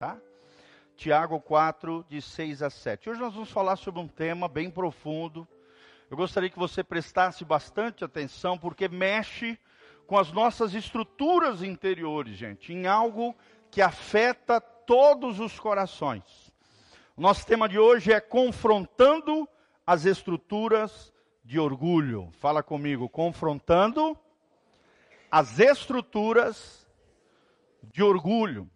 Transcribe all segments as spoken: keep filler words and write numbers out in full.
Tá? Tiago quatro, de seis a sete. Hoje nós vamos falar sobre um tema bem profundo. Eu gostaria que você prestasse bastante atenção, porque mexe com as nossas estruturas interiores, gente, em algo que afeta todos os corações. O nosso tema de hoje é confrontando as estruturas de orgulho. Fala comigo, confrontando as estruturas de orgulho.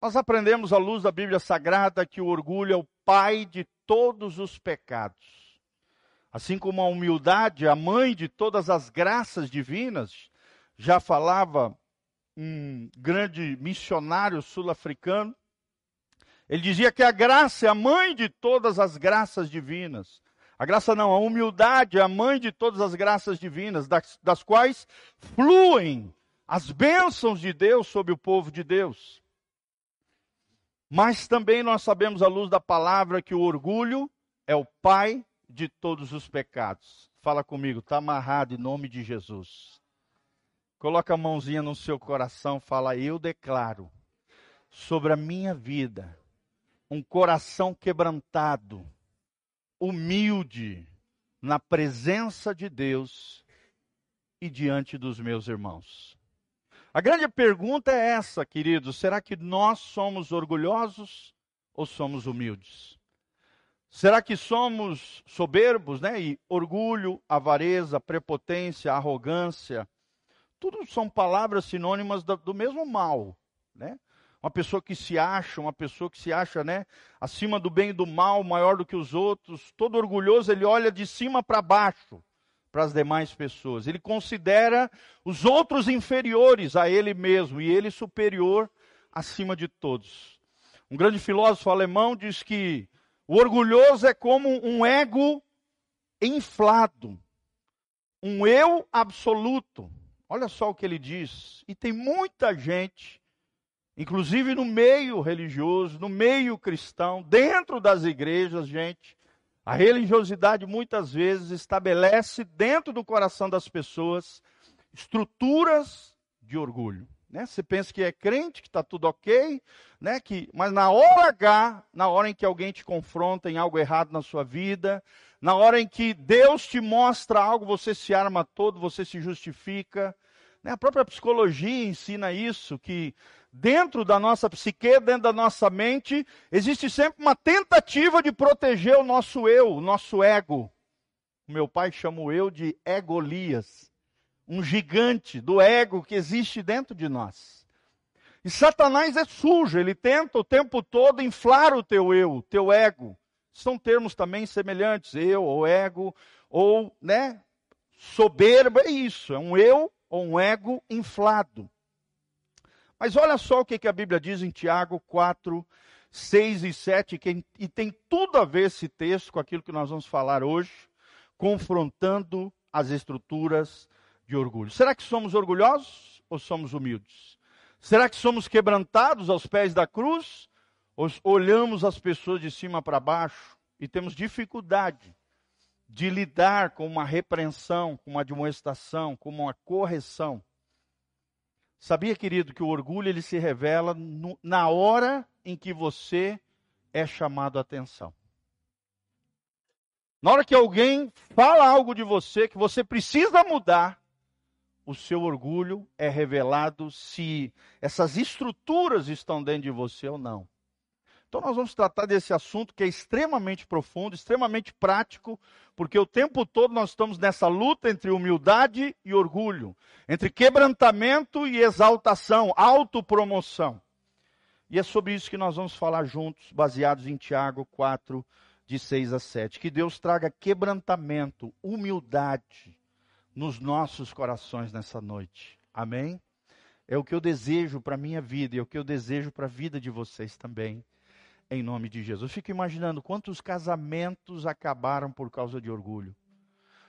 Nós aprendemos à luz da Bíblia Sagrada que o orgulho é o pai de todos os pecados. Assim como a humildade, a mãe de todas as graças divinas, já falava um grande missionário sul-africano. Ele dizia que a graça é a mãe de todas as graças divinas. A graça não, a humildade é a mãe de todas as graças divinas, das, das quais fluem as bênçãos de Deus sobre o povo de Deus. Mas também nós sabemos à luz da palavra que o orgulho é o pai de todos os pecados. Fala comigo, está amarrado em nome de Jesus. Coloca a mãozinha no seu coração, fala, eu declaro sobre a minha vida um coração quebrantado, humilde, na presença de Deus e diante dos meus irmãos. A grande pergunta é essa, queridos, será que nós somos orgulhosos ou somos humildes? Será que somos soberbos, né? E orgulho, avareza, prepotência, arrogância, tudo são palavras sinônimas do, do mesmo mal, né? Uma pessoa que se acha, uma pessoa que se acha, né, acima do bem e do mal, maior do que os outros, todo orgulhoso, ele olha de cima para baixo para as demais pessoas. Ele considera os outros inferiores a ele mesmo e ele superior acima de todos. Um grande filósofo alemão diz que o orgulhoso é como um ego inflado, um eu absoluto. Olha só o que ele diz. E tem muita gente, inclusive no meio religioso, no meio cristão, dentro das igrejas, gente, a religiosidade muitas vezes estabelece dentro do coração das pessoas estruturas de orgulho. Né? Você pensa que é crente, que está tudo ok, né? Que, mas na hora H, na hora em que alguém te confronta em algo errado na sua vida, na hora em que Deus te mostra algo, você se arma todo, você se justifica. Né? A própria psicologia ensina isso, que dentro da nossa psique, dentro da nossa mente, existe sempre uma tentativa de proteger o nosso eu, o nosso ego. O meu pai chama o eu de egolias, um gigante do ego que existe dentro de nós. E Satanás é sujo, ele tenta o tempo todo inflar o teu eu, o teu ego. São termos também semelhantes, eu ou ego, ou, né, soberba, é isso, é um eu ou um ego inflado. Mas olha só o que a Bíblia diz em Tiago quatro, seis e sete, e tem tudo a ver esse texto com aquilo que nós vamos falar hoje, confrontando as estruturas de orgulho. Será que somos orgulhosos ou somos humildes? Será que somos quebrantados aos pés da cruz? Ou olhamos as pessoas de cima para baixo e temos dificuldade de lidar com uma repreensão, com uma admoestação, com uma correção? Sabia, querido, que o orgulho ele se revela no, na hora em que você é chamado a atenção. Na hora que alguém fala algo de você, que você precisa mudar, o seu orgulho é revelado se essas estruturas estão dentro de você ou não. Então nós vamos tratar desse assunto que é extremamente profundo, extremamente prático, porque o tempo todo nós estamos nessa luta entre humildade e orgulho, entre quebrantamento e exaltação, autopromoção. E é sobre isso que nós vamos falar juntos, baseados em Tiago quatro, de seis a sete. Que Deus traga quebrantamento, humildade nos nossos corações nessa noite. Amém? É o que eu desejo para a minha vida e é o que eu desejo para a vida de vocês também. Em nome de Jesus. Eu fico imaginando quantos casamentos acabaram por causa de orgulho.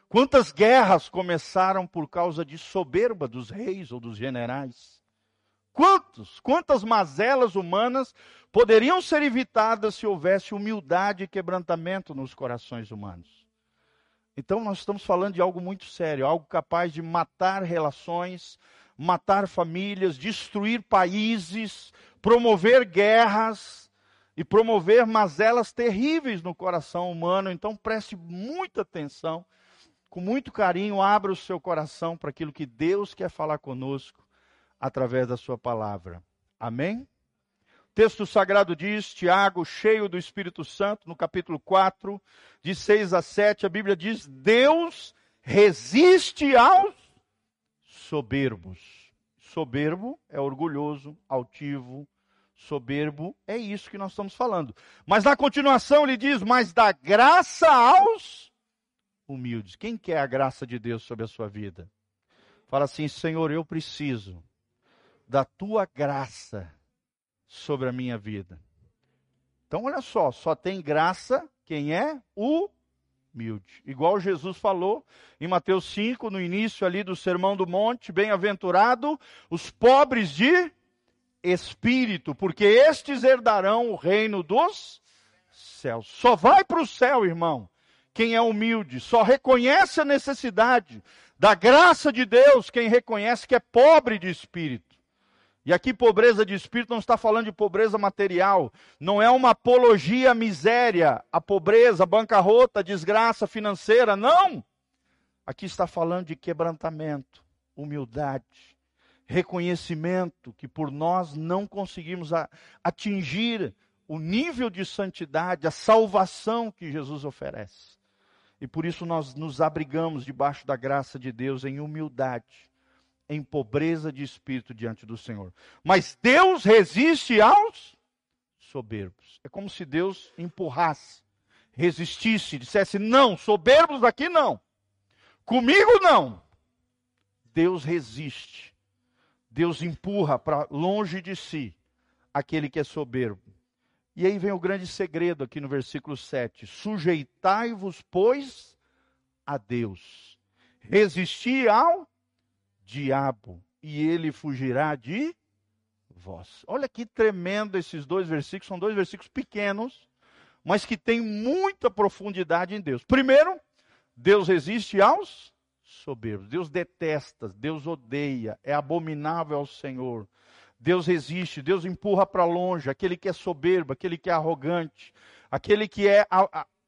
Quantas guerras começaram por causa de soberba dos reis ou dos generais. Quantos, quantas mazelas humanas poderiam ser evitadas se houvesse humildade e quebrantamento nos corações humanos. Então nós estamos falando de algo muito sério, algo capaz de matar relações, matar famílias, destruir países, promover guerras e promover mazelas terríveis no coração humano. Então preste muita atenção, com muito carinho, abra o seu coração para aquilo que Deus quer falar conosco através da sua palavra. Amém? O texto sagrado diz, Tiago, cheio do Espírito Santo, no capítulo quatro, de seis a sete, a Bíblia diz, Deus resiste aos soberbos. Soberbo é orgulhoso, altivo, soberbo, é isso que nós estamos falando. Mas na continuação ele diz, mas dá graça aos humildes. Quem quer a graça de Deus sobre a sua vida? Fala assim, Senhor, eu preciso da tua graça sobre a minha vida. Então olha só, só tem graça quem é humilde. Igual Jesus falou em Mateus cinco, no início ali do Sermão do Monte, bem-aventurado os pobres de espírito, porque estes herdarão o reino dos céus. Só vai para o céu, irmão, quem é humilde, só reconhece a necessidade da graça de Deus, quem reconhece que é pobre de espírito. E aqui pobreza de espírito não está falando de pobreza material, não é uma apologia à miséria, à pobreza, à bancarrota, à desgraça financeira, não. Aqui está falando de quebrantamento, humildade, reconhecimento que por nós não conseguimos atingir o nível de santidade, a salvação que Jesus oferece. E por isso nós nos abrigamos debaixo da graça de Deus em humildade, em pobreza de espírito diante do Senhor. Mas Deus resiste aos soberbos. É como se Deus empurrasse, resistisse, dissesse, não, soberbos daqui não. Comigo não. Deus resiste. Deus empurra para longe de si aquele que é soberbo. E aí vem o grande segredo aqui no versículo sete. Sujeitai-vos, pois, a Deus. Resisti ao diabo, e ele fugirá de vós. Olha que tremendo esses dois versículos, são dois versículos pequenos, mas que têm muita profundidade em Deus. Primeiro, Deus resiste aos soberbos, Deus detesta, Deus odeia, é abominável ao Senhor. Deus resiste, Deus empurra para longe aquele que é soberbo, aquele que é arrogante, aquele que é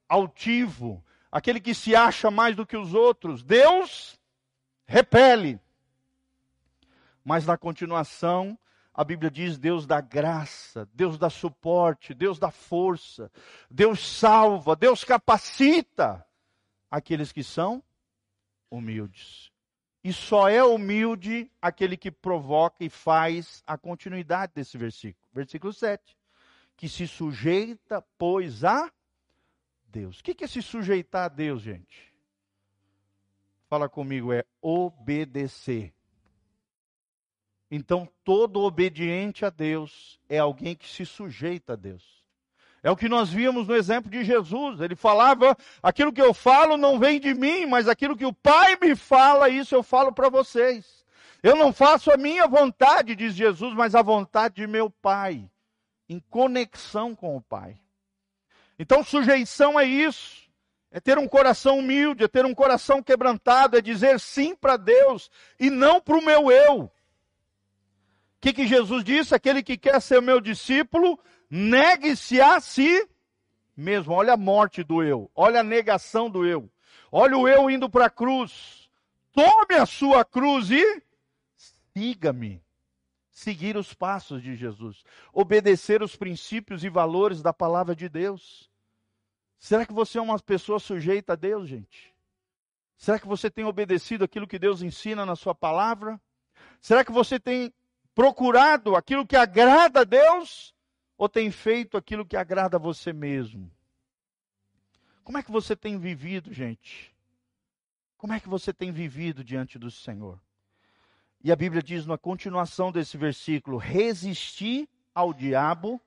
altivo, aquele que se acha mais do que os outros. Deus repele. Mas na continuação, a Bíblia diz, Deus dá graça, Deus dá suporte, Deus dá força, Deus salva, Deus capacita aqueles que são humildes. E só é humilde aquele que provoca e faz a continuidade desse versículo. Versículo sete, que se sujeita, pois, a Deus. O que é se sujeitar a Deus, gente? Fala comigo, é obedecer. Então, todo obediente a Deus é alguém que se sujeita a Deus. É o que nós vimos no exemplo de Jesus. Ele falava, aquilo que eu falo não vem de mim, mas aquilo que o Pai me fala, isso eu falo para vocês. Eu não faço a minha vontade, diz Jesus, mas a vontade de meu Pai, em conexão com o Pai. Então, sujeição é isso. É ter um coração humilde, é ter um coração quebrantado, é dizer sim para Deus e não para o meu eu. O que, que Jesus disse? Aquele que quer ser meu discípulo, negue-se a si mesmo. Olha a morte do eu, olha a negação do eu, olha o eu indo para a cruz. Tome a sua cruz e siga-me. Seguir os passos de Jesus, obedecer os princípios e valores da palavra de Deus. Será que você é uma pessoa sujeita a Deus, gente? Será que você tem obedecido aquilo que Deus ensina na sua palavra? Será que você tem procurado aquilo que agrada a Deus, ou tem feito aquilo que agrada a você mesmo? Como é que você tem vivido, gente? Como é que você tem vivido diante do Senhor? E a Bíblia diz na continuação desse versículo, resisti ao diabo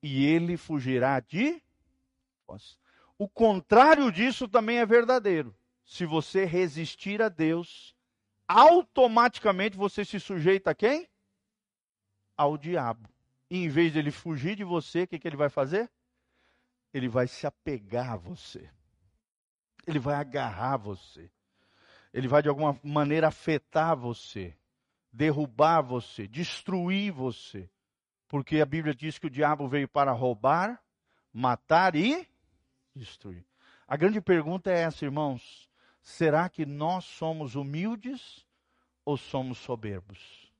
e ele fugirá de vós. O contrário disso também é verdadeiro. Se você resistir a Deus, automaticamente você se sujeita a quem? Ao diabo. E em vez dele fugir de você, o que, que ele vai fazer? Ele vai se apegar a você. Ele vai agarrar você. Ele vai de alguma maneira afetar você, derrubar você, destruir você. Porque a Bíblia diz que o diabo veio para roubar, matar e destruir. A grande pergunta é essa, irmãos. Será que nós somos humildes ou somos soberbos?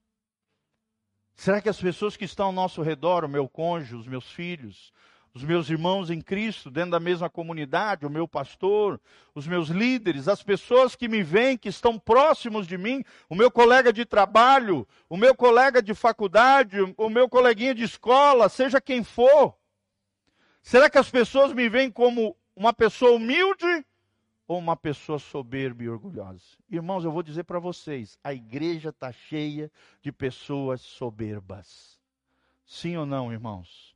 Será que as pessoas que estão ao nosso redor, o meu cônjuge, os meus filhos, os meus irmãos em Cristo, dentro da mesma comunidade, o meu pastor, os meus líderes, as pessoas que me veem, que estão próximos de mim, o meu colega de trabalho, o meu colega de faculdade, o meu coleguinha de escola, seja quem for. Será que as pessoas me veem como uma pessoa humilde ou uma pessoa soberba e orgulhosa? Irmãos, eu vou dizer para vocês, a igreja está cheia de pessoas soberbas. Sim ou não, irmãos?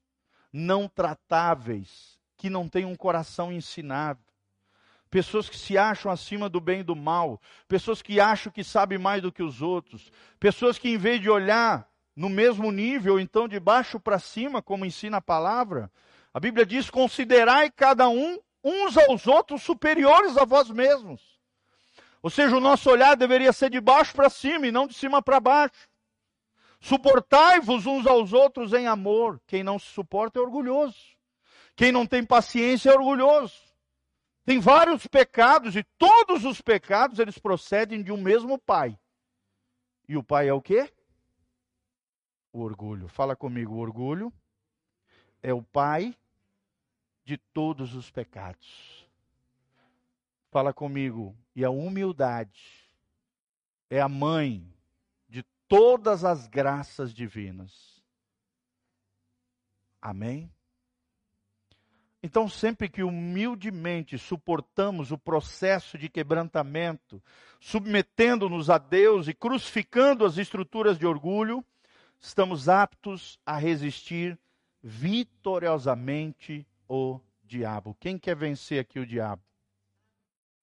Não tratáveis, que não têm um coração ensinado, pessoas que se acham acima do bem e do mal, pessoas que acham que sabem mais do que os outros, pessoas que em vez de olhar no mesmo nível, então de baixo para cima, como ensina a palavra, a Bíblia diz, considerai cada um, uns aos outros, superiores a vós mesmos. Ou seja, o nosso olhar deveria ser de baixo para cima e não de cima para baixo. Suportai-vos uns aos outros em amor. Quem não se suporta é orgulhoso. Quem não tem paciência é orgulhoso. Tem vários pecados e todos os pecados eles procedem de um mesmo pai. E o pai é o quê? O orgulho. Fala comigo, o orgulho é o pai de todos os pecados. Fala comigo, e a humildade é a mãe todas as graças divinas. Amém? Então, sempre que humildemente suportamos o processo de quebrantamento, submetendo-nos a Deus e crucificando as estruturas de orgulho, estamos aptos a resistir vitoriosamente o diabo. Quem quer vencer aqui o diabo?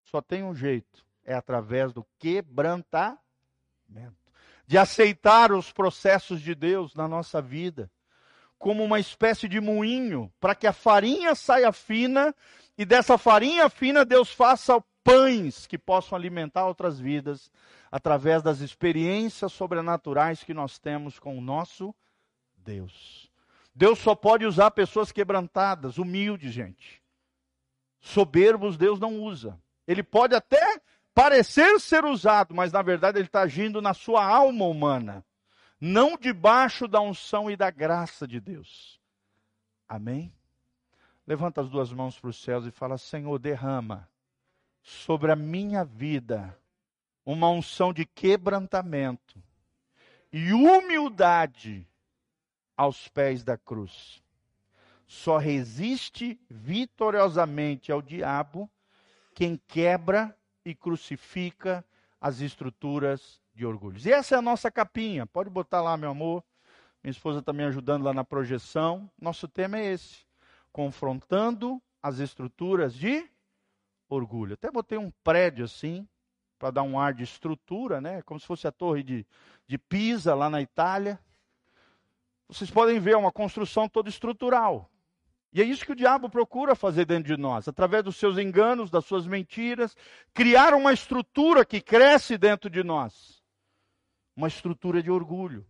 Só tem um jeito, é através do quebrantamento. De aceitar os processos de Deus na nossa vida, como uma espécie de moinho, para que a farinha saia fina, e dessa farinha fina Deus faça pães que possam alimentar outras vidas, através das experiências sobrenaturais que nós temos com o nosso Deus. Deus só pode usar pessoas quebrantadas, humildes, gente. Soberbos Deus não usa. Ele pode até parecer ser usado, mas na verdade ele está agindo na sua alma humana, não debaixo da unção e da graça de Deus. Amém? Levanta as duas mãos para os céus e fala, Senhor, derrama sobre a minha vida uma unção de quebrantamento e humildade aos pés da cruz. Só resiste vitoriosamente ao diabo quem quebra e crucifica as estruturas de orgulho. E essa é a nossa capinha. Pode botar lá, meu amor. Minha esposa está me ajudando lá na projeção. Nosso tema é esse. Confrontando as estruturas de orgulho. Até botei um prédio assim, para dar um ar de estrutura, né? Como se fosse a torre de, de Pisa, lá na Itália. Vocês podem ver, é uma construção toda estrutural. E é isso que o diabo procura fazer dentro de nós, através dos seus enganos, das suas mentiras, criar uma estrutura que cresce dentro de nós. Uma estrutura de orgulho.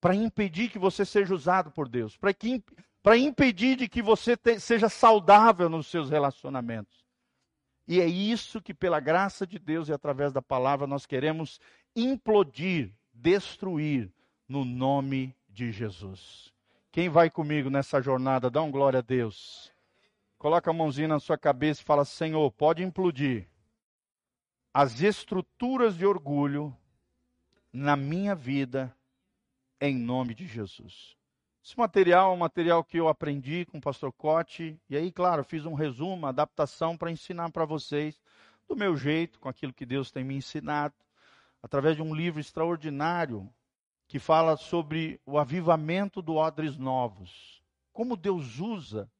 Para impedir que você seja usado por Deus, para que, para impedir de que você te, seja saudável nos seus relacionamentos. E é isso que pela graça de Deus e através da palavra nós queremos implodir, destruir no nome de Jesus. Quem vai comigo nessa jornada, dá um glória a Deus. Coloca a mãozinha na sua cabeça e fala, Senhor, pode implodir as estruturas de orgulho na minha vida, em nome de Jesus. Esse material é um material que eu aprendi com o pastor Cote, e aí, claro, fiz um resumo, adaptação para ensinar para vocês, do meu jeito, com aquilo que Deus tem me ensinado, através de um livro extraordinário, que fala sobre o avivamento do odres novos. Como Deus usa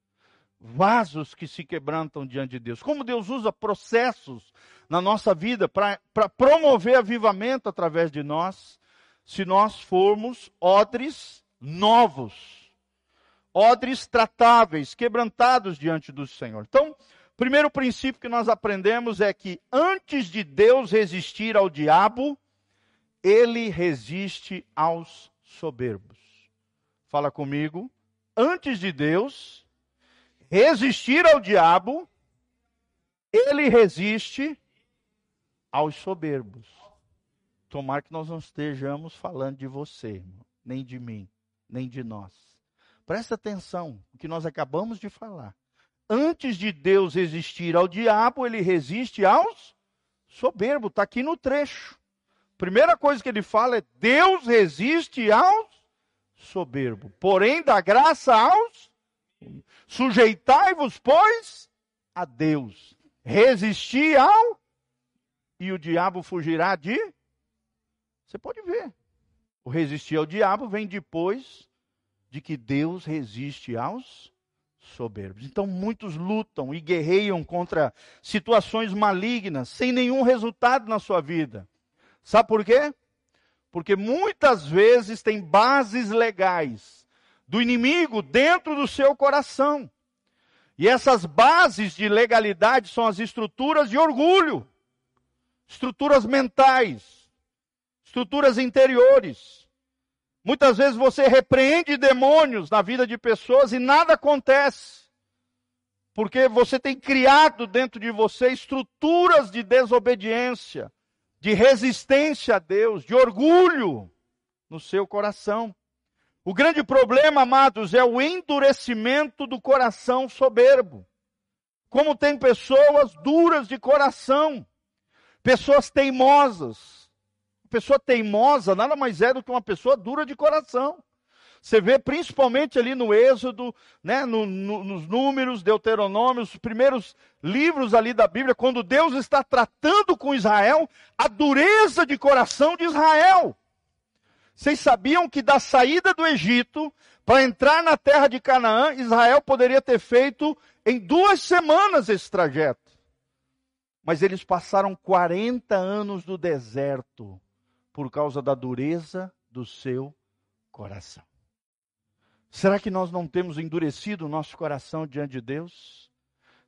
vasos que se quebrantam diante de Deus. Como Deus usa processos na nossa vida para promover avivamento através de nós, se nós formos odres novos. Odres tratáveis, quebrantados diante do Senhor. Então, o primeiro princípio que nós aprendemos é que antes de Deus resistir ao diabo, Ele resiste aos soberbos. fala comigo, antes de Deus, resistir ao diabo, ele resiste aos soberbos. Tomara que nós não estejamos falando de você, irmão, nem de mim, nem de nós. Presta atenção no que nós acabamos de falar. Antes de Deus resistir ao diabo, ele resiste aos soberbos. Está aqui no trecho. Primeira coisa que ele fala é: Deus resiste aos soberbos, porém dá graça aos. Sujeitai-vos, pois, a Deus. Resisti ao e o diabo fugirá de. Você pode ver. O resistir ao diabo vem depois de que Deus resiste aos soberbos. Então muitos lutam e guerreiam contra situações malignas sem nenhum resultado na sua vida. Sabe por quê? Porque muitas vezes tem bases legais do inimigo dentro do seu coração. E essas bases de legalidade são as estruturas de orgulho, estruturas mentais, estruturas interiores. Muitas vezes você repreende demônios na vida de pessoas e nada acontece, porque você tem criado dentro de você estruturas de desobediência, de resistência a Deus, de orgulho no seu coração. O grande problema, amados, é o endurecimento do coração soberbo. Como tem pessoas duras de coração, pessoas teimosas. Pessoa teimosa nada mais é do que uma pessoa dura de coração. Você vê principalmente ali no Êxodo, né, no, no, nos Números, Deuteronômio, os primeiros livros ali da Bíblia, quando Deus está tratando com Israel, a dureza de coração de Israel. Vocês sabiam que da saída do Egito para entrar na terra de Canaã, Israel poderia ter feito em duas semanas esse trajeto. Mas eles passaram quarenta anos do deserto por causa da dureza do seu coração. Será que nós não temos endurecido o nosso coração diante de Deus?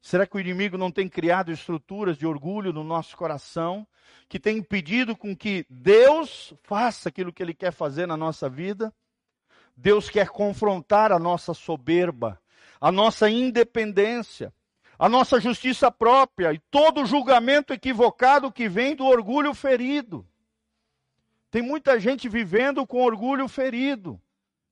Será que o inimigo não tem criado estruturas de orgulho no nosso coração, que tem impedido com que Deus faça aquilo que Ele quer fazer na nossa vida? Deus quer confrontar a nossa soberba, a nossa independência, a nossa justiça própria e todo julgamento equivocado que vem do orgulho ferido. Tem muita gente vivendo com orgulho ferido. O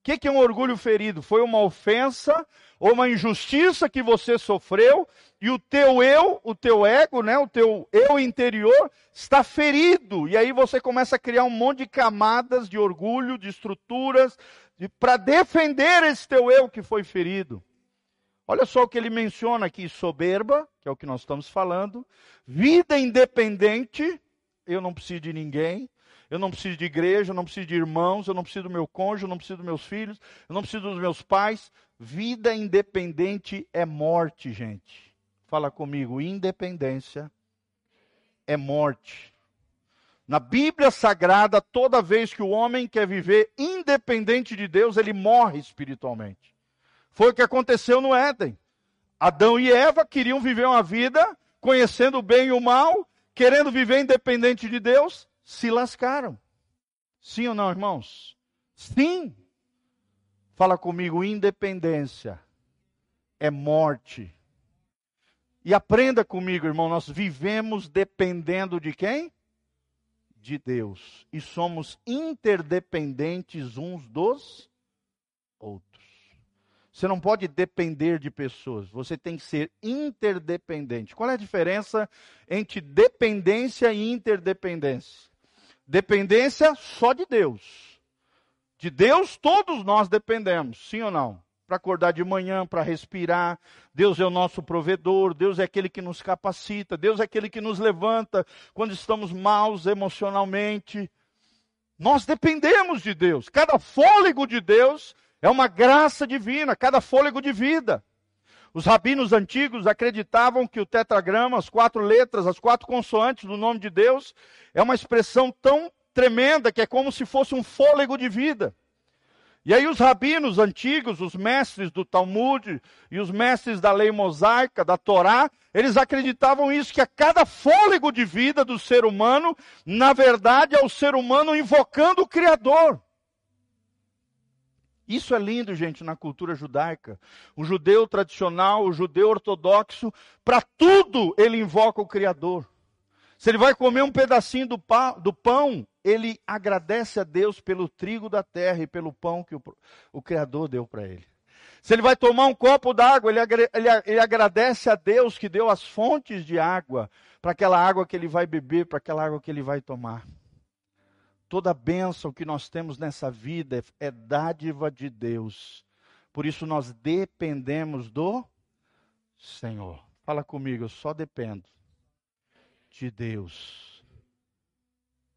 que, que é um orgulho ferido? Foi uma ofensa ou uma injustiça que você sofreu e o teu eu, o teu ego, né, o teu eu interior está ferido. E aí você começa a criar um monte de camadas de orgulho, de estruturas, de, para defender esse teu eu que foi ferido. Olha só o que ele menciona aqui: soberba, que é o que nós estamos falando, vida independente, eu não preciso de ninguém. Eu não preciso de igreja, eu não preciso de irmãos, eu não preciso do meu cônjuge, eu não preciso dos meus filhos, eu não preciso dos meus pais. Vida independente é morte, gente. Fala comigo, independência é morte. Na Bíblia Sagrada, toda vez que o homem quer viver independente de Deus, ele morre espiritualmente. Foi o que aconteceu no Éden. Adão e Eva queriam viver uma vida conhecendo o bem e o mal, querendo viver independente de Deus. Se lascaram. Sim ou não, irmãos? Sim. Fala comigo, independência é morte. E aprenda comigo, irmão, nós vivemos dependendo de quem? De Deus. E somos interdependentes uns dos outros. Você não pode depender de pessoas, você tem que ser interdependente. Qual é a diferença entre dependência e interdependência? Dependência só de Deus. De Deus todos nós dependemos, sim ou não? Para acordar de manhã, para respirar, Deus é o nosso provedor, Deus é aquele que nos capacita, Deus é aquele que nos levanta quando estamos maus emocionalmente. Nós dependemos de Deus. Cada fôlego de Deus é uma graça divina, cada fôlego de vida. Os rabinos antigos acreditavam que o tetragrama, as quatro letras, as quatro consoantes do nome de Deus, é uma expressão tão tremenda que é como se fosse um fôlego de vida. E aí os rabinos antigos, os mestres do Talmud e os mestres da lei mosaica, da Torá, eles acreditavam isso, que a cada fôlego de vida do ser humano, na verdade é o ser humano invocando o Criador. Isso é lindo, gente, na cultura judaica. O judeu tradicional, o judeu ortodoxo, para tudo ele invoca o Criador. Se ele vai comer um pedacinho do, pa, do pão, ele agradece a Deus pelo trigo da terra e pelo pão que o, o Criador deu para ele. Se ele vai tomar um copo d'água, ele, ele, ele agradece a Deus que deu as fontes de água, para aquela água que ele vai beber, para aquela água que ele vai tomar. Toda a bênção que nós temos nessa vida é dádiva de Deus. Por isso nós dependemos do Senhor. Fala comigo, eu só dependo de Deus.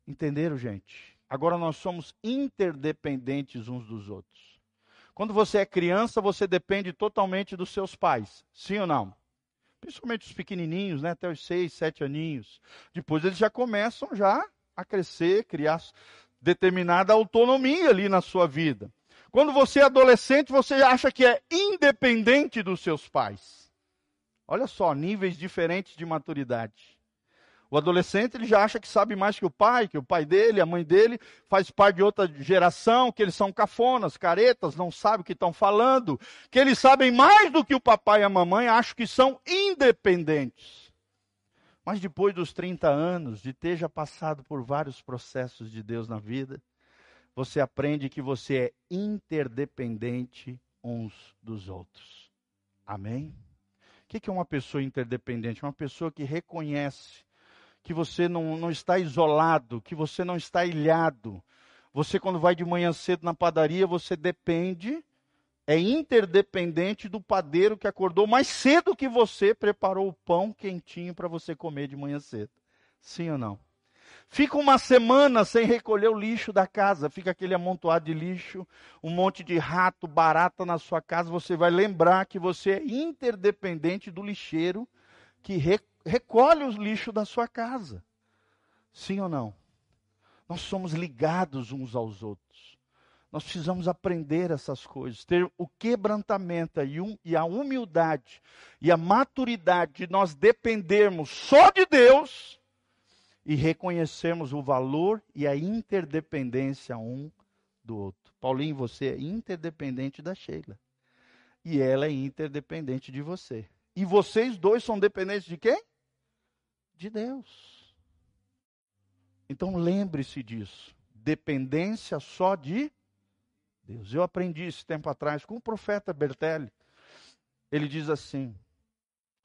Entenderam, gente? Agora nós somos interdependentes uns dos outros. Quando você é criança, você depende totalmente dos seus pais. Sim ou não? Principalmente os pequenininhos, né? Até os seis, sete aninhos. Depois eles já começam já... a crescer, criar determinada autonomia ali na sua vida. Quando você é adolescente, você acha que é independente dos seus pais. Olha só, níveis diferentes de maturidade. O adolescente, ele já acha que sabe mais que o pai, que o pai dele, a mãe dele, faz parte de outra geração, que eles são cafonas, caretas, não sabem o que estão falando, que eles sabem mais do que o papai e a mamãe, acham que são independentes. Mas depois dos trinta anos, de ter já passado por vários processos de Deus na vida, você aprende que você é interdependente uns dos outros. Amém? O que é uma pessoa interdependente? Uma pessoa que reconhece que você não, não está isolado, que você não está ilhado. Você, quando vai de manhã cedo na padaria, você depende, é interdependente do padeiro que acordou mais cedo que você, preparou o pão quentinho para você comer de manhã cedo. Sim ou não? Fica uma semana sem recolher o lixo da casa, fica aquele amontoado de lixo, um monte de rato, barata na sua casa, você vai lembrar que você é interdependente do lixeiro que recolhe os lixos da sua casa. Sim ou não? Nós somos ligados uns aos outros. Nós precisamos aprender essas coisas, ter o quebrantamento e, um, e a humildade e a maturidade de nós dependermos só de Deus e reconhecermos o valor e a interdependência um do outro. Paulinho, você é interdependente da Sheila e ela é interdependente de você. E vocês dois são dependentes de quem? De Deus. Então lembre-se disso, dependência só de Deus. Eu aprendi isso tempo atrás com o profeta Bertelli. Ele diz assim: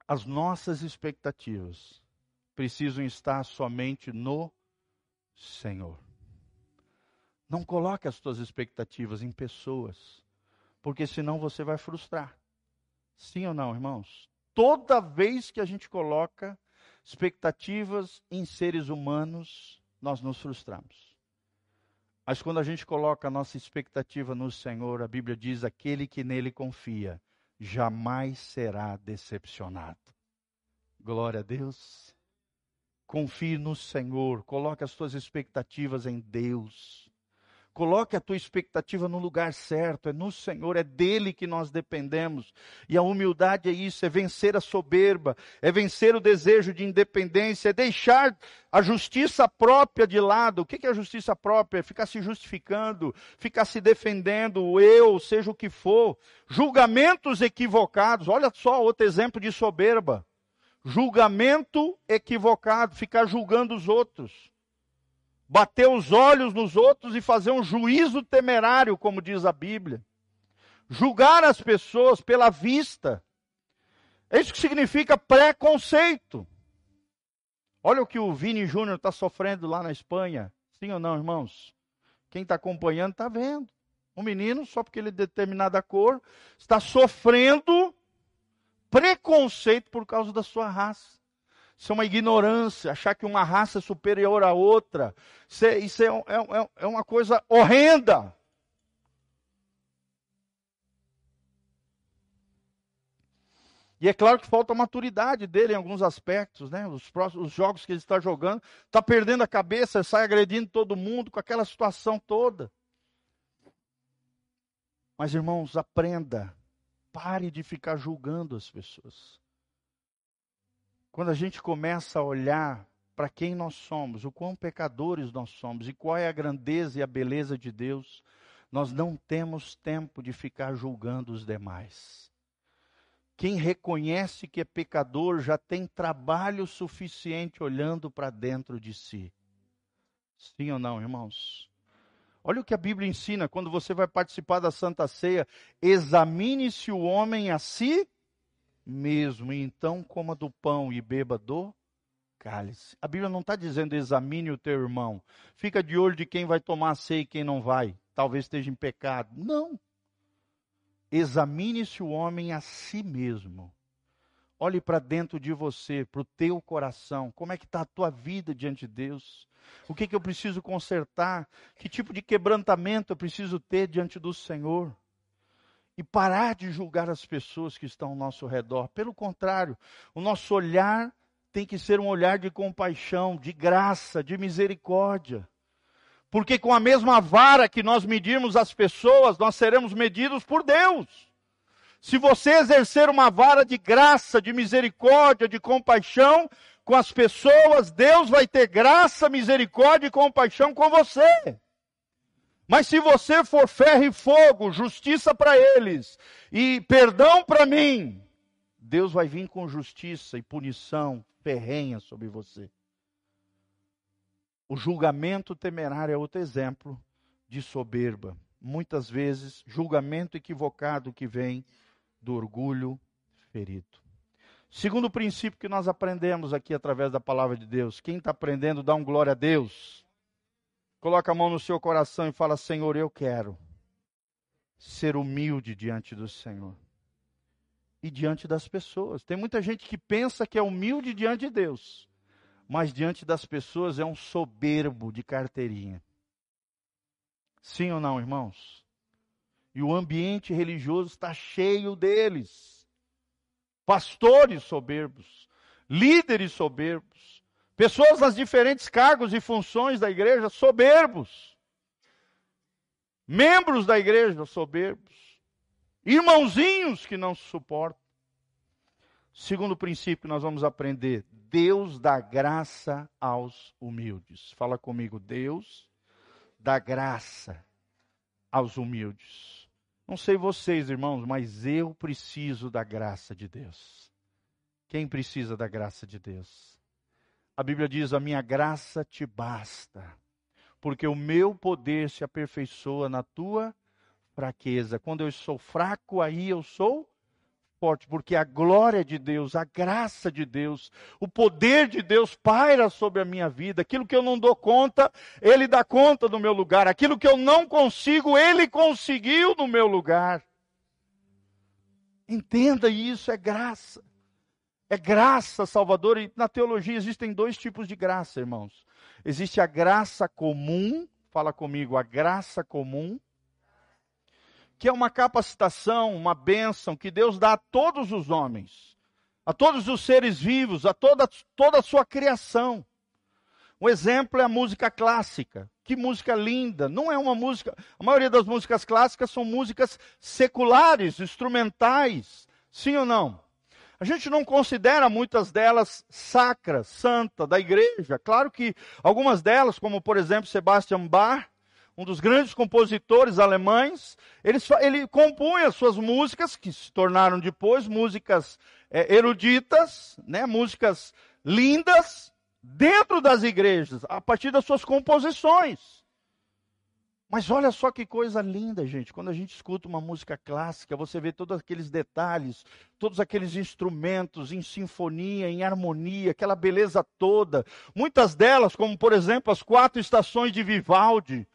as nossas expectativas precisam estar somente no Senhor. Não coloque as tuas expectativas em pessoas, porque senão você vai frustrar. Sim ou não, irmãos? Toda vez que a gente coloca expectativas em seres humanos, nós nos frustramos. Mas quando a gente coloca a nossa expectativa no Senhor, a Bíblia diz, aquele que nele confia, jamais será decepcionado. Glória a Deus. Confie no Senhor, coloque as tuas expectativas em Deus. Coloque a tua expectativa no lugar certo, é no Senhor, é dele que nós dependemos. E a humildade é isso, é vencer a soberba, é vencer o desejo de independência, é deixar a justiça própria de lado. O que é a justiça própria? Ficar se justificando, ficar se defendendo, eu, seja o que for. Julgamentos equivocados, olha só outro exemplo de soberba. Julgamento equivocado, ficar julgando os outros. Bater os olhos nos outros e fazer um juízo temerário, como diz a Bíblia. Julgar as pessoas pela vista. É isso que significa preconceito. Olha o que o Vini Júnior está sofrendo lá na Espanha. Sim ou não, irmãos? Quem está acompanhando está vendo. Um menino, só porque ele é de determinada cor, está sofrendo preconceito por causa da sua raça. Isso é uma ignorância, achar que uma raça é superior à outra. Isso é, isso é, é, é uma coisa horrenda. E é claro que falta a maturidade dele em alguns aspectos, né? Os, próximos, os jogos que ele está jogando, está perdendo a cabeça, sai agredindo todo mundo com aquela situação toda. Mas, irmãos, aprenda. Pare de ficar julgando as pessoas. Quando a gente começa a olhar para quem nós somos, o quão pecadores nós somos e qual é a grandeza e a beleza de Deus, Nós não temos tempo de ficar julgando os demais. Quem reconhece que é pecador já tem trabalho suficiente olhando para dentro de si. Sim ou não, irmãos? Olha o que a Bíblia ensina quando você vai participar da Santa Ceia. Examine-se o homem a si mesmo, e então coma do pão e beba do cálice. A Bíblia não está dizendo examine o teu irmão. Fica de olho de quem vai tomar a ceia e quem não vai. Talvez esteja em pecado. Não. Examine-se o homem a si mesmo. Olhe para dentro de você, para o teu coração. Como é que está a tua vida diante de Deus? O que, que eu preciso consertar? Que tipo de quebrantamento eu preciso ter diante do Senhor? E parar de julgar as pessoas que estão ao nosso redor. Pelo contrário, o nosso olhar tem que ser um olhar de compaixão, de graça, de misericórdia. Porque com a mesma vara que nós medirmos as pessoas, nós seremos medidos por Deus. Se você exercer uma vara de graça, de misericórdia, de compaixão com as pessoas, Deus vai ter graça, misericórdia e compaixão com você. Mas se você for ferro e fogo, justiça para eles e perdão para mim, Deus vai vir com justiça e punição ferrenha sobre você. O julgamento temerário é outro exemplo de soberba. Muitas vezes, julgamento equivocado que vem do orgulho ferido. Segundo princípio que nós aprendemos aqui através da palavra de Deus. Quem está aprendendo, dá um glória a Deus. Coloca a mão no seu coração e fala, Senhor, eu quero ser humilde diante do Senhor. E diante das pessoas. Tem muita gente que pensa que é humilde diante de Deus. Mas diante das pessoas é um soberbo de carteirinha. Sim ou não, irmãos? E o ambiente religioso está cheio deles. Pastores soberbos, líderes soberbos, pessoas nas diferentes cargos e funções da igreja soberbos, membros da igreja soberbos, irmãozinhos que não se suportam. Segundo princípio, nós vamos aprender, Deus dá graça aos humildes. Fala comigo, Deus dá graça aos humildes. Não sei vocês, irmãos, mas eu preciso da graça de Deus. Quem precisa da graça de Deus? A Bíblia diz, a minha graça te basta, porque o meu poder se aperfeiçoa na tua fraqueza. Quando eu sou fraco, aí eu sou forte, porque a glória de Deus, a graça de Deus, o poder de Deus paira sobre a minha vida. Aquilo que eu não dou conta, Ele dá conta no meu lugar. Aquilo que eu não consigo, Ele conseguiu no meu lugar. Entenda isso, é graça. É graça, Salvador. E na teologia existem dois tipos de graça, irmãos. Existe a graça comum, fala comigo, a graça comum, que é uma capacitação, uma bênção que Deus dá a todos os homens, a todos os seres vivos, a toda, toda a sua criação. Um exemplo é a música clássica. Que música linda! Não é uma música... A maioria das músicas clássicas são músicas seculares, instrumentais. Sim ou não? A gente não considera muitas delas sacras, santa, da igreja. Claro que algumas delas, como por exemplo Sebastian Bach, um dos grandes compositores alemães, ele, ele compunha suas músicas, que se tornaram depois músicas é, eruditas, né, músicas lindas, dentro das igrejas, a partir das suas composições. Mas olha só que coisa linda, gente. Quando a gente escuta uma música clássica, você vê todos aqueles detalhes, todos aqueles instrumentos em sinfonia, em harmonia, aquela beleza toda. Muitas delas, como por exemplo as quatro estações de Vivaldi,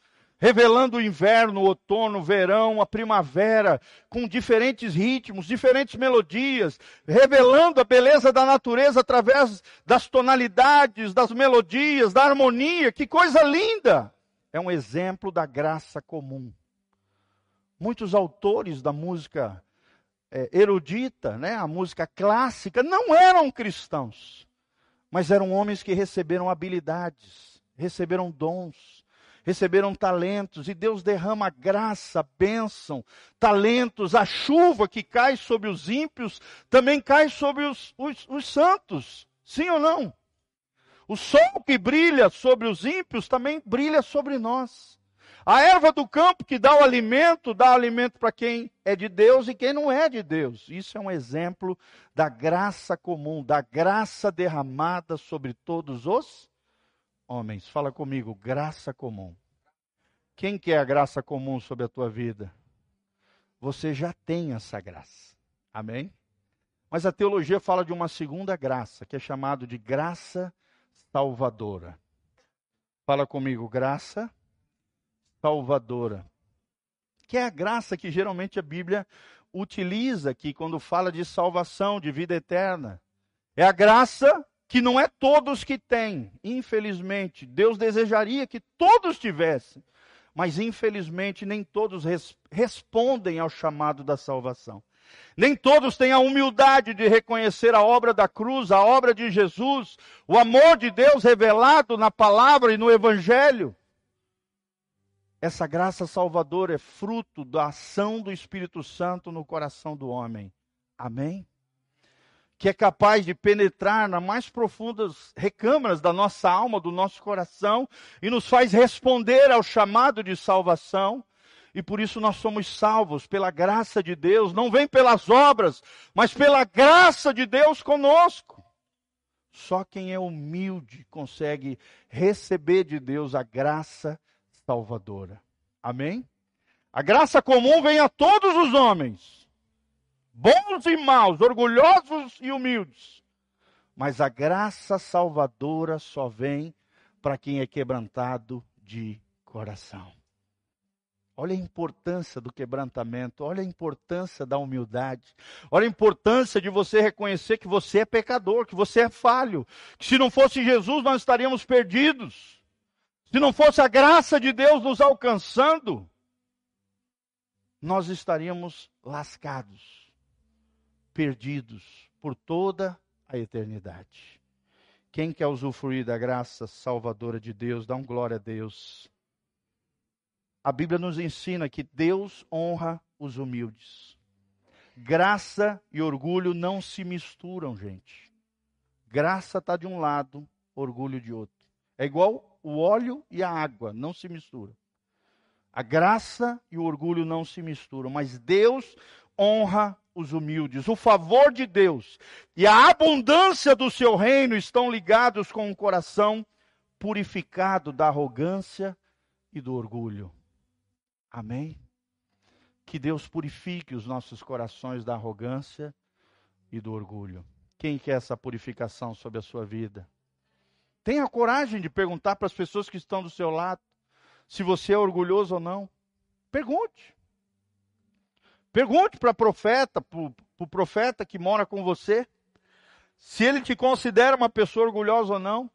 revelando o inverno, o outono, o verão, a primavera, com diferentes ritmos, diferentes melodias, revelando a beleza da natureza através das tonalidades, das melodias, da harmonia. Que coisa linda! É um exemplo da graça comum. Muitos autores da música é, erudita, né, a música clássica, não eram cristãos, mas eram homens que receberam habilidades, receberam dons, receberam talentos, e Deus derrama graça, bênção, talentos. A chuva que cai sobre os ímpios também cai sobre os, os, os santos, sim ou não? O sol que brilha sobre os ímpios também brilha sobre nós. A erva do campo que dá o alimento, dá alimento para quem é de Deus e quem não é de Deus. Isso é um exemplo da graça comum, da graça derramada sobre todos os homens. Fala comigo, graça comum. Quem quer a graça comum sobre a tua vida? Você já tem essa graça. Amém? Mas a teologia fala de uma segunda graça, que é chamada de graça salvadora. Fala comigo, graça salvadora. Que é a graça que geralmente a Bíblia utiliza aqui, quando fala de salvação, de vida eterna. É a graça que não é todos que têm, infelizmente. Deus desejaria que todos tivessem. Mas, infelizmente, nem todos res- respondem ao chamado da salvação. Nem todos têm a humildade de reconhecer a obra da cruz, a obra de Jesus, o amor de Deus revelado na palavra e no Evangelho. Essa graça salvadora é fruto da ação do Espírito Santo no coração do homem. Amém? Que é capaz de penetrar nas mais profundas recâmaras da nossa alma, do nosso coração, e nos faz responder ao chamado de salvação, e por isso nós somos salvos pela graça de Deus, não vem pelas obras, mas pela graça de Deus conosco. Só quem é humilde consegue receber de Deus a graça salvadora. Amém? A graça comum vem a todos os homens, bons e maus, orgulhosos e humildes. Mas a graça salvadora só vem para quem é quebrantado de coração. Olha a importância do quebrantamento, olha a importância da humildade, olha a importância de você reconhecer que você é pecador, que você é falho, que se não fosse Jesus nós estaríamos perdidos, se não fosse a graça de Deus nos alcançando, nós estaríamos lascados. Perdidos por toda a eternidade. Quem quer usufruir da graça salvadora de Deus, dá um glória a Deus. A Bíblia nos ensina que Deus honra os humildes. Graça e orgulho não se misturam, gente. Graça está de um lado, orgulho de outro. É igual o óleo e a água, não se misturam. A graça e o orgulho não se misturam, mas Deus honra os humildes. O favor de Deus e a abundância do seu reino estão ligados com um coração purificado da arrogância e do orgulho. Amém? Que Deus purifique os nossos corações da arrogância e do orgulho. Quem quer essa purificação sobre a sua vida? Tenha coragem de perguntar para as pessoas que estão do seu lado se você é orgulhoso ou não. Pergunte. Pergunte para o profeta, para o profeta que mora com você, se ele te considera uma pessoa orgulhosa ou não.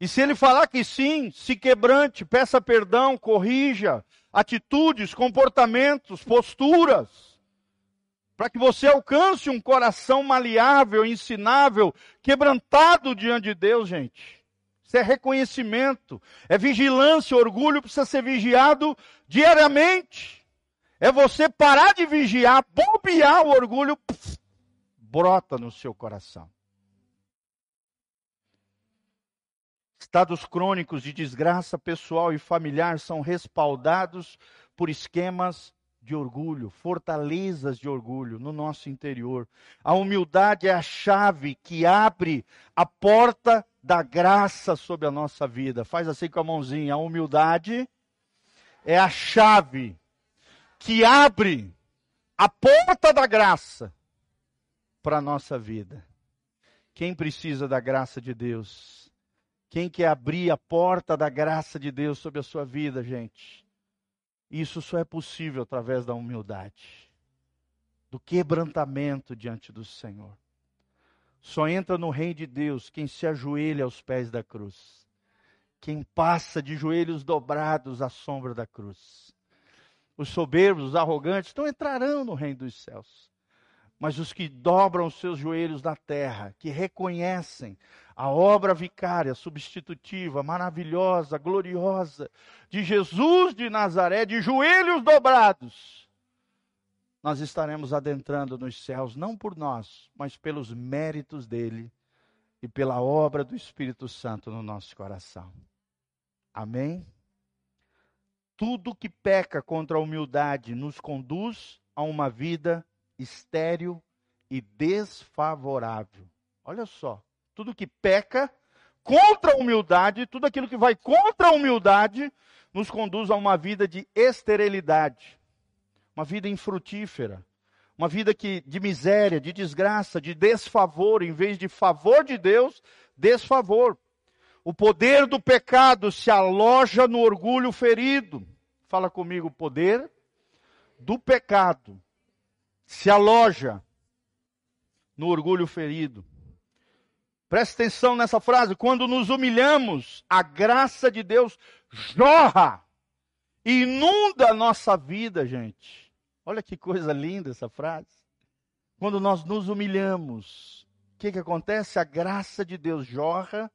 E se ele falar que sim, se quebrante, peça perdão, corrija atitudes, comportamentos, posturas, para que você alcance um coração maleável, ensinável, quebrantado diante de Deus, gente. Isso é reconhecimento, é vigilância, orgulho precisa ser vigiado diariamente. É você parar de vigiar, bombear o orgulho, pf, brota no seu coração. Estados crônicos de desgraça pessoal e familiar são respaldados por esquemas de orgulho, fortalezas de orgulho no nosso interior. A humildade é a chave que abre a porta da graça sobre a nossa vida. Faz assim com a mãozinha, a humildade é a chave que abre a porta da graça para a nossa vida. Quem precisa da graça de Deus? Quem quer abrir a porta da graça de Deus sobre a sua vida, gente? Isso só é possível através da humildade, do quebrantamento diante do Senhor. Só entra no reino de Deus quem se ajoelha aos pés da cruz, quem passa de joelhos dobrados à sombra da cruz. Os soberbos, os arrogantes, não entrarão no reino dos céus. Mas os que dobram os seus joelhos na terra, que reconhecem a obra vicária, substitutiva, maravilhosa, gloriosa, de Jesus de Nazaré, de joelhos dobrados, nós estaremos adentrando nos céus, não por nós, mas pelos méritos dele e pela obra do Espírito Santo no nosso coração. Amém? Tudo que peca contra a humildade nos conduz a uma vida estéril e desfavorável. Olha só, tudo que peca contra a humildade, tudo aquilo que vai contra a humildade, nos conduz a uma vida de esterilidade, uma vida infrutífera, uma vida que, de miséria, de desgraça, de desfavor, em vez de favor de Deus, desfavor. O poder do pecado se aloja no orgulho ferido. Fala comigo, o poder do pecado se aloja no orgulho ferido. Preste atenção nessa frase. Quando nos humilhamos, a graça de Deus jorra e inunda a nossa vida, gente. Olha que coisa linda essa frase. Quando nós nos humilhamos, o que que acontece? A graça de Deus jorra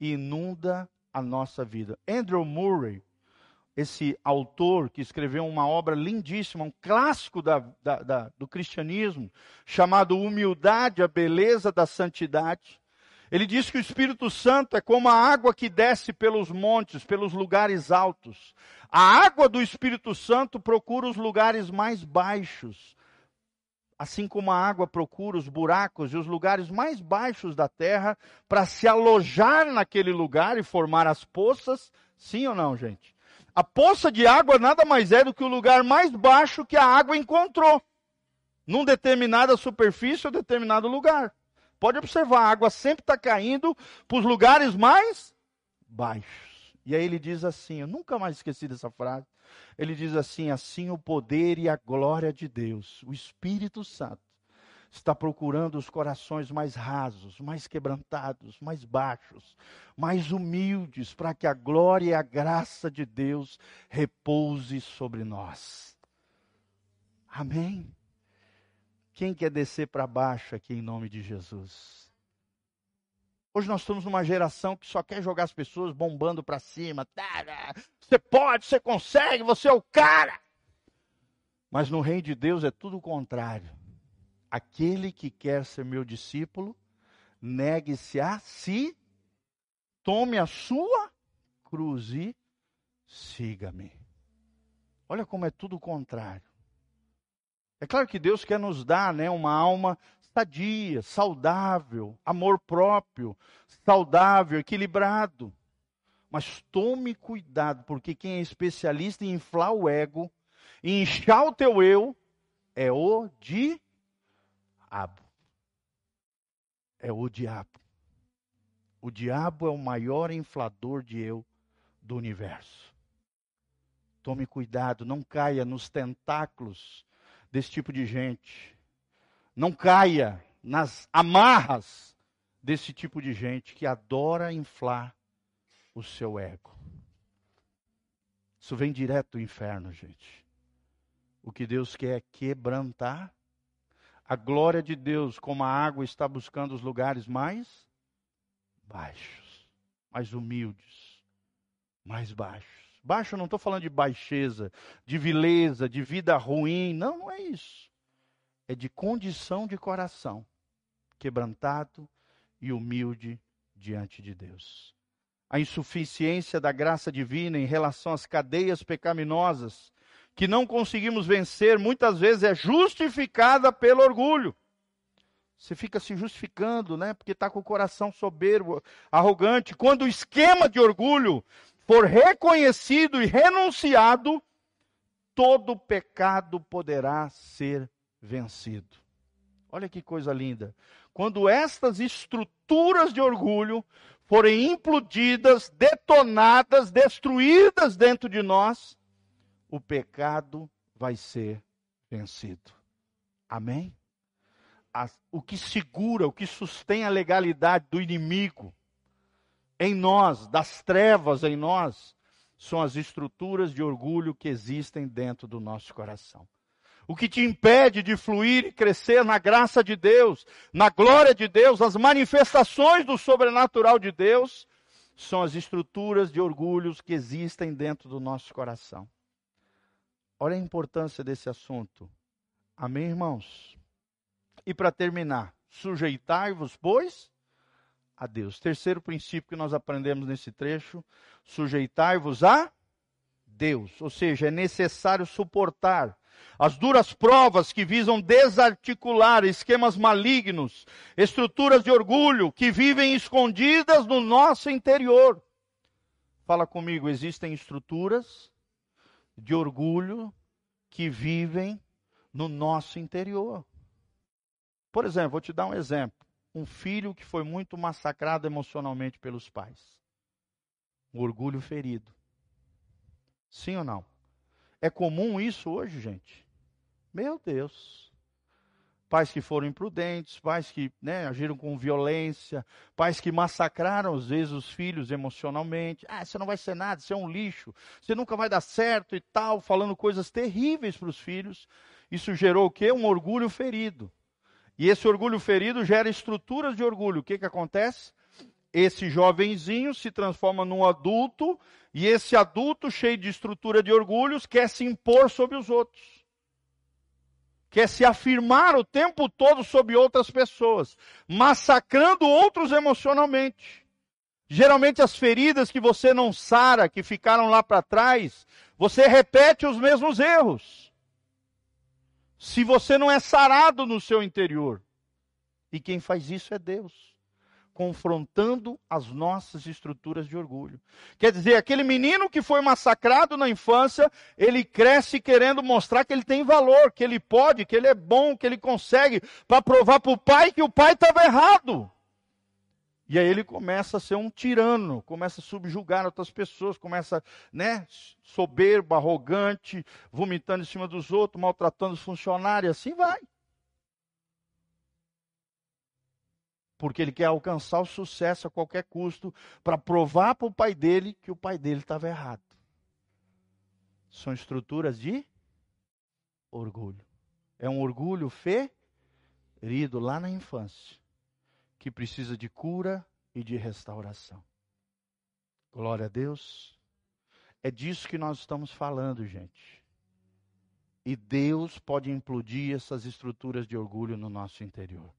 e inunda a nossa vida. Andrew Murray, esse autor que escreveu uma obra lindíssima, um clássico da, da, da, do cristianismo, chamado Humildade, a Beleza da Santidade, ele diz que o Espírito Santo é como a água que desce pelos montes, pelos lugares altos. A água do Espírito Santo procura os lugares mais baixos, assim como a água procura os buracos e os lugares mais baixos da terra para se alojar naquele lugar e formar as poças, sim ou não, gente? A poça de água nada mais é do que o lugar mais baixo que a água encontrou, num determinada superfície ou determinado lugar. Pode observar, a água sempre está caindo para os lugares mais baixos. E aí ele diz assim, eu nunca mais esqueci dessa frase, ele diz assim, assim o poder e a glória de Deus, o Espírito Santo, está procurando os corações mais rasos, mais quebrantados, mais baixos, mais humildes, para que a glória e a graça de Deus repouse sobre nós. Amém? Quem quer descer para baixo aqui em nome de Jesus? Hoje nós estamos numa geração que só quer jogar as pessoas bombando para cima. Você pode, você consegue, você é o cara. Mas no reino de Deus é tudo o contrário. Aquele que quer ser meu discípulo, negue-se a si, tome a sua cruz e siga-me. Olha como é tudo o contrário. É claro que Deus quer nos dar, né, uma alma sadia, saudável, amor próprio, saudável, equilibrado. Mas tome cuidado, porque quem é especialista em inflar o ego, em inchar o teu eu, é o diabo. É o diabo. O diabo é o maior inflador de eu do universo. Tome cuidado, não caia nos tentáculos desse tipo de gente. Não caia nas amarras desse tipo de gente que adora inflar o seu ego. Isso vem direto do inferno, gente. O que Deus quer é quebrantar a glória de Deus, como a água está buscando os lugares mais baixos, mais humildes, mais baixos. Baixo, eu não estou falando de baixeza, de vileza, de vida ruim. Não, não é isso. É de condição de coração, quebrantado e humilde diante de Deus. A insuficiência da graça divina em relação às cadeias pecaminosas que não conseguimos vencer, muitas vezes é justificada pelo orgulho. Você fica se justificando, né? Porque está com o coração soberbo, arrogante. Quando o esquema de orgulho for reconhecido e renunciado, todo pecado poderá ser vencido. Olha que coisa linda. Quando estas estruturas de orgulho forem implodidas, detonadas, destruídas dentro de nós, o pecado vai ser vencido. Amém? O que segura, o que sustém a legalidade do inimigo em nós, das trevas em nós, são as estruturas de orgulho que existem dentro do nosso coração. O que te impede de fluir e crescer na graça de Deus, na glória de Deus, as manifestações do sobrenatural de Deus, são as estruturas de orgulhos que existem dentro do nosso coração. Olha a importância desse assunto. Amém, irmãos? E para terminar, sujeitai-vos, pois, a Deus. Terceiro princípio que nós aprendemos nesse trecho, sujeitai-vos a Deus. Ou seja, é necessário suportar as duras provas que visam desarticular esquemas malignos, estruturas de orgulho que vivem escondidas no nosso interior. Fala comigo, existem estruturas de orgulho que vivem no nosso interior. Por exemplo, vou te dar um exemplo. Um filho que foi muito massacrado emocionalmente pelos pais. O orgulho ferido. Sim ou não? É comum isso hoje, gente? Meu Deus! Pais que foram imprudentes, pais que né, agiram com violência, pais que massacraram, às vezes, os filhos emocionalmente. Ah, você não vai ser nada, você é um lixo, você nunca vai dar certo e tal, falando coisas terríveis para os filhos. Isso gerou o quê? Um orgulho ferido. E esse orgulho ferido gera estruturas de orgulho. O que, que acontece? Esse jovenzinho se transforma num adulto, e esse adulto, cheio de estrutura de orgulhos, quer se impor sobre os outros. Quer se afirmar o tempo todo sobre outras pessoas, massacrando outros emocionalmente. Geralmente as feridas que você não sara, que ficaram lá para trás, você repete os mesmos erros. Se você não é sarado no seu interior. E quem faz isso é Deus. Confrontando as nossas estruturas de orgulho. Quer dizer, aquele menino que foi massacrado na infância, ele cresce querendo mostrar que ele tem valor, que ele pode, que ele é bom, que ele consegue, para provar para o pai que o pai estava errado. E aí ele começa a ser um tirano, começa a subjugar outras pessoas, começa, né, soberbo, arrogante, vomitando em cima dos outros, maltratando os funcionários, assim vai. Porque ele quer alcançar o sucesso a qualquer custo, para provar para o pai dele que o pai dele estava errado. São estruturas de orgulho. É um orgulho ferido lá na infância, que precisa de cura e de restauração. Glória a Deus. É disso que nós estamos falando, gente. E Deus pode implodir essas estruturas de orgulho no nosso interior.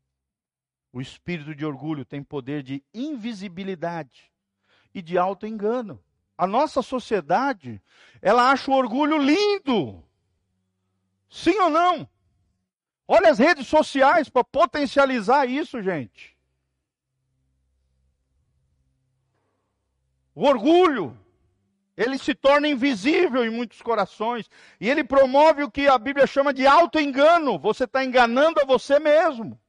O espírito de orgulho tem poder de invisibilidade e de auto-engano. A nossa sociedade, ela acha o orgulho lindo. Sim ou não? Olha as redes sociais para potencializar isso, gente. O orgulho, ele se torna invisível em muitos corações. E ele promove o que a Bíblia chama de auto-engano. Você está enganando a você mesmo.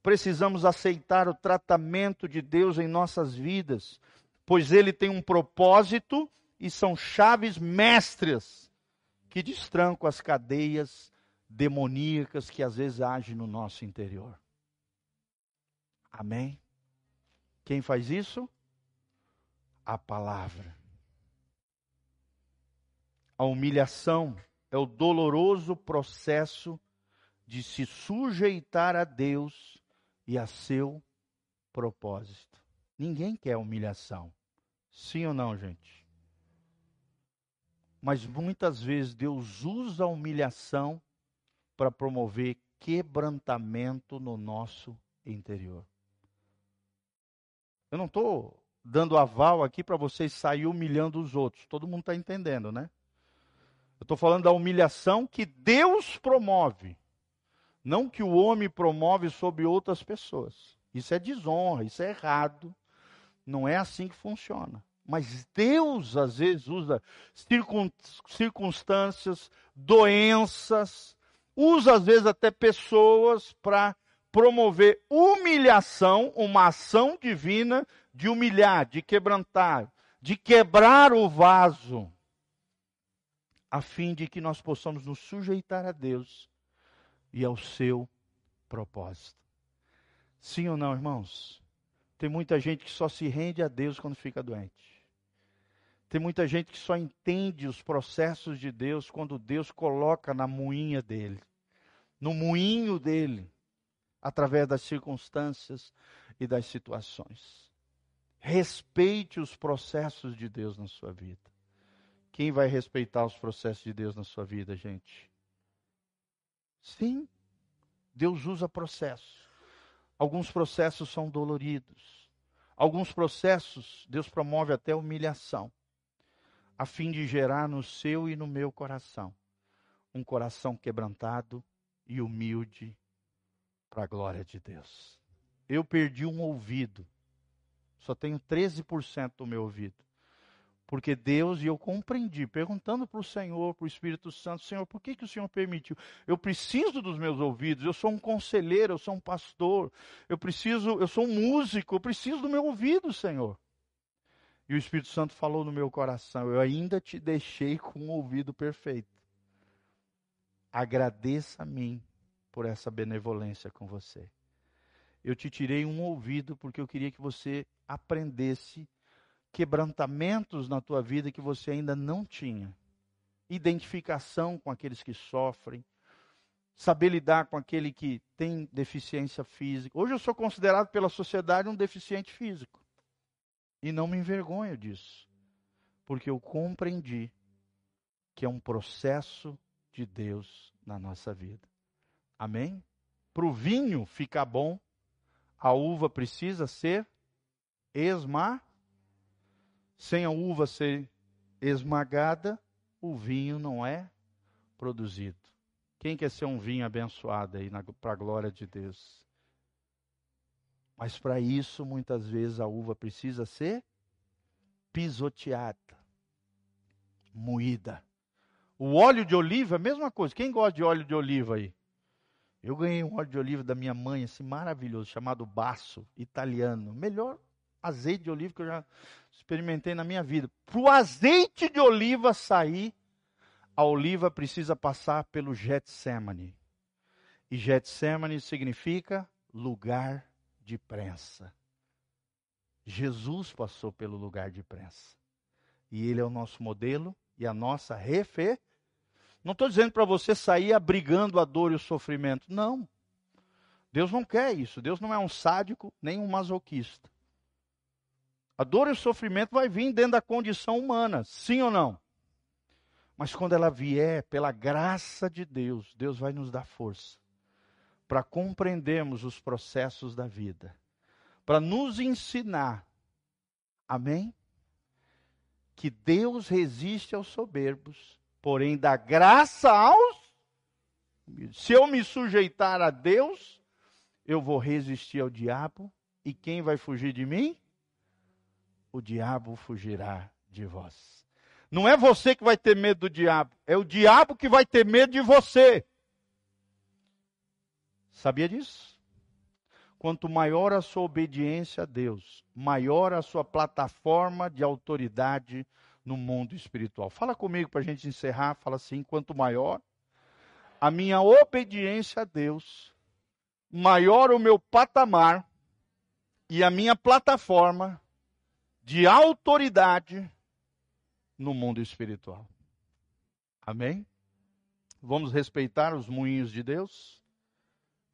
Precisamos aceitar o tratamento de Deus em nossas vidas, pois Ele tem um propósito e são chaves mestras que destrancam as cadeias demoníacas que às vezes agem no nosso interior. Amém? Quem faz isso? A palavra. A humilhação é o doloroso processo de se sujeitar a Deus e a seu propósito. Ninguém quer humilhação. Sim ou não, gente? Mas muitas vezes Deus usa a humilhação para promover quebrantamento no nosso interior. Eu não estou dando aval aqui para vocês sair humilhando os outros. Todo mundo está entendendo, né? Eu estou falando da humilhação que Deus promove. Não que o homem promove sobre outras pessoas. Isso é desonra, isso é errado. Não é assim que funciona. Mas Deus, às vezes, usa circunstâncias, doenças, usa, às vezes, até pessoas para promover humilhação, uma ação divina de humilhar, de quebrantar, de quebrar o vaso, a fim de que nós possamos nos sujeitar a Deus e ao seu propósito. Sim ou não, irmãos? Tem muita gente que só se rende a Deus quando fica doente. Tem muita gente que só entende os processos de Deus quando Deus coloca na moinha dele, no moinho dele, através das circunstâncias e das situações. Respeite os processos de Deus na sua vida. Quem vai respeitar os processos de Deus na sua vida, gente? Sim, Deus usa processos. Alguns processos são doloridos. Alguns processos, Deus promove até humilhação. a fim de gerar no seu e no meu coração um coração quebrantado e humilde para a glória de Deus. Eu perdi um ouvido, só tenho treze por cento do meu ouvido, porque Deus, e eu compreendi, perguntando para o Senhor, para o Espírito Santo, Senhor, por que que o Senhor permitiu? Eu preciso dos meus ouvidos, eu sou um conselheiro, eu sou um pastor, eu preciso, eu sou um músico, eu preciso do meu ouvido, Senhor. E o Espírito Santo falou no meu coração, eu ainda te deixei com o ouvido perfeito. Agradeça a mim por essa benevolência com você. Eu te tirei um ouvido porque eu queria que você aprendesse quebrantamentos na tua vida que você ainda não tinha. Identificação com aqueles que sofrem. Saber lidar com aquele que tem deficiência física. Hoje eu sou considerado pela sociedade um deficiente físico. E não me envergonho disso. Porque eu compreendi que é um processo de Deus na nossa vida. Amém? Para o vinho ficar bom, a uva precisa ser esmagada. Sem a uva ser esmagada, o vinho não é produzido. Quem quer ser um vinho abençoado aí para a glória de Deus? Mas para isso, muitas vezes, a uva precisa ser pisoteada, moída. O óleo de oliva é a mesma coisa. Quem gosta de óleo de oliva aí? Eu ganhei um óleo de oliva da minha mãe, assim, maravilhoso, chamado Basso, italiano. Melhor azeite de oliva que eu já experimentei na minha vida. Para o azeite de oliva sair, a oliva precisa passar pelo Getsemane. E Getsemane significa lugar de prensa. Jesus passou pelo lugar de prensa. E ele é o nosso modelo e a nossa referência. Não estou dizendo para você sair abrigando a dor e o sofrimento. Não. Deus não quer isso. Deus não é um sádico nem um masoquista. A dor e o sofrimento vai vir dentro da condição humana, sim ou não? Mas quando ela vier, pela graça de Deus, Deus vai nos dar força para compreendermos os processos da vida, para nos ensinar, amém? Que Deus resiste aos soberbos, porém dá graça aos humildes. Se eu me sujeitar a Deus, eu vou resistir ao diabo, e quem vai fugir de mim? O diabo fugirá de vós. Não é você que vai ter medo do diabo, é o diabo que vai ter medo de você. Sabia disso? Quanto maior a sua obediência a Deus, maior a sua plataforma de autoridade no mundo espiritual. Fala comigo para a gente encerrar, fala assim, quanto maior a minha obediência a Deus, maior o meu patamar e a minha plataforma de autoridade no mundo espiritual. Amém? Vamos respeitar os moinhos de Deus?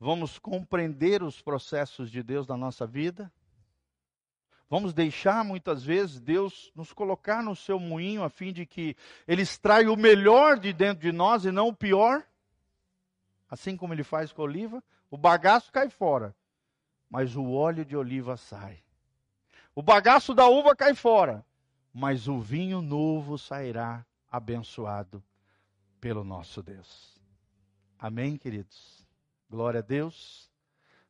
Vamos compreender os processos de Deus na nossa vida? Vamos deixar, muitas vezes, Deus nos colocar no seu moinho, a fim de que Ele extraia o melhor de dentro de nós e não o pior? Assim como Ele faz com a oliva, o bagaço cai fora, mas o óleo de oliva sai. O bagaço da uva cai fora, mas o vinho novo sairá abençoado pelo nosso Deus. Amém, queridos? Glória a Deus.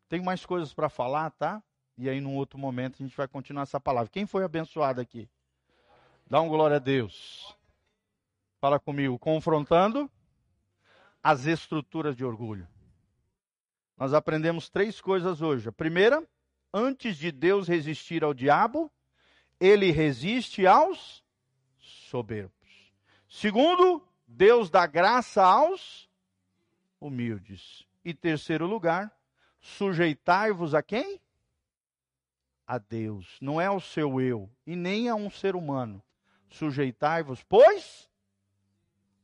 Tem mais coisas para falar, tá? E aí, num outro momento, a gente vai continuar essa palavra. Quem foi abençoado aqui? Dá um glória a Deus. Fala comigo. Confrontando as estruturas de orgulho. Nós aprendemos três coisas hoje. A primeira... Antes de Deus resistir ao diabo, ele resiste aos soberbos. Segundo, Deus dá graça aos humildes. E terceiro lugar, sujeitai-vos a quem? A Deus. Não é ao seu eu e nem a um ser humano. Sujeitai-vos, pois,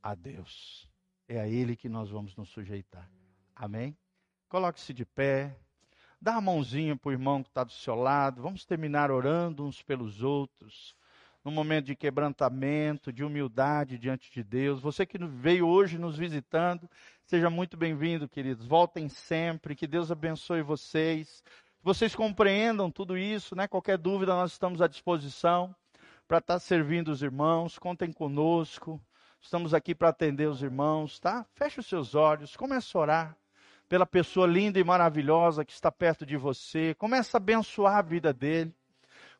a Deus. É a ele que nós vamos nos sujeitar. Amém? Coloque-se de pé. Dá a mãozinha para o irmão que está do seu lado. Vamos terminar orando uns pelos outros. Num momento de quebrantamento, de humildade diante de Deus. Você que veio hoje nos visitando, seja muito bem-vindo, queridos. Voltem sempre. Que Deus abençoe vocês. Que vocês compreendam tudo isso, né? Qualquer dúvida, nós estamos à disposição. para estar servindo os irmãos, contem conosco, estamos aqui para atender os irmãos, tá? Feche os seus olhos, comece a orar pela pessoa linda e maravilhosa que está perto de você, começa a abençoar a vida dele,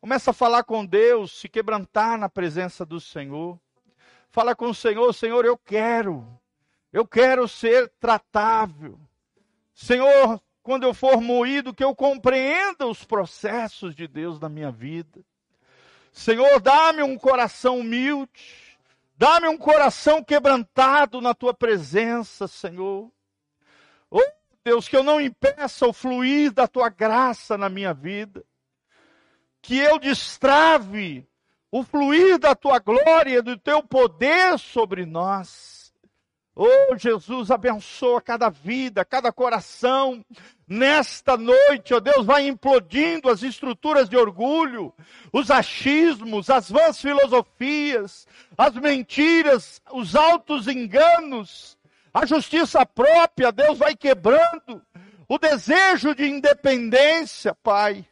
começa a falar com Deus, se quebrantar na presença do Senhor, fala com o Senhor, Senhor, eu quero, eu quero ser tratável, Senhor, quando eu for moído, que eu compreenda os processos de Deus na minha vida. Senhor, dá-me um coração humilde, dá-me um coração quebrantado na Tua presença, Senhor. Oh, Deus, que eu não impeça o fluir da Tua graça na minha vida, que eu destrave o fluir da Tua glória, do Teu poder sobre nós. Oh, Jesus, abençoa cada vida, cada coração. Nesta noite, ó Deus, vai implodindo as estruturas de orgulho, os achismos, as vãs filosofias, as mentiras, os altos enganos. A justiça própria, Deus, vai quebrando o desejo de independência, Pai.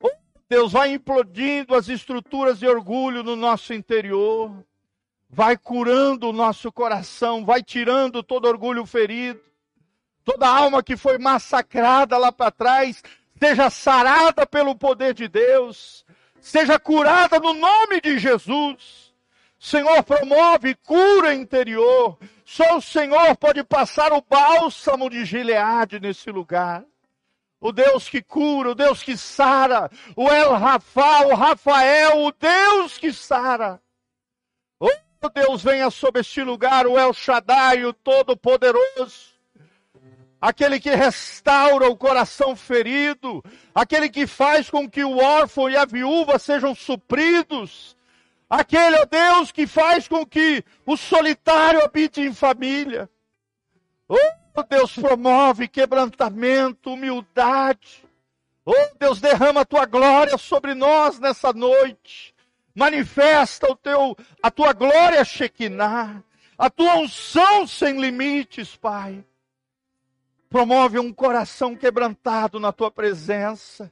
Oh, Deus, vai implodindo as estruturas de orgulho no nosso interior. Vai curando o nosso coração, vai tirando todo orgulho ferido, toda alma que foi massacrada lá para trás, seja sarada pelo poder de Deus, seja curada no nome de Jesus. Senhor, promove cura interior, só o Senhor pode passar o bálsamo de Gileade nesse lugar. O Deus que cura, o Deus que sara, o El-Rafá, o Rafael, o Deus que sara. Oh, Deus, venha sobre este lugar, o El Shaddai, o Todo-Poderoso, aquele que restaura o coração ferido, aquele que faz com que o órfão e a viúva sejam supridos, aquele, oh Deus, que faz com que o solitário habite em família. Oh, Deus, promove quebrantamento, humildade. Oh, Deus, derrama a Tua glória sobre nós nessa noite. Manifesta o teu, a Tua glória, Shekinah, a Tua unção sem limites, Pai. Promove um coração quebrantado na Tua presença,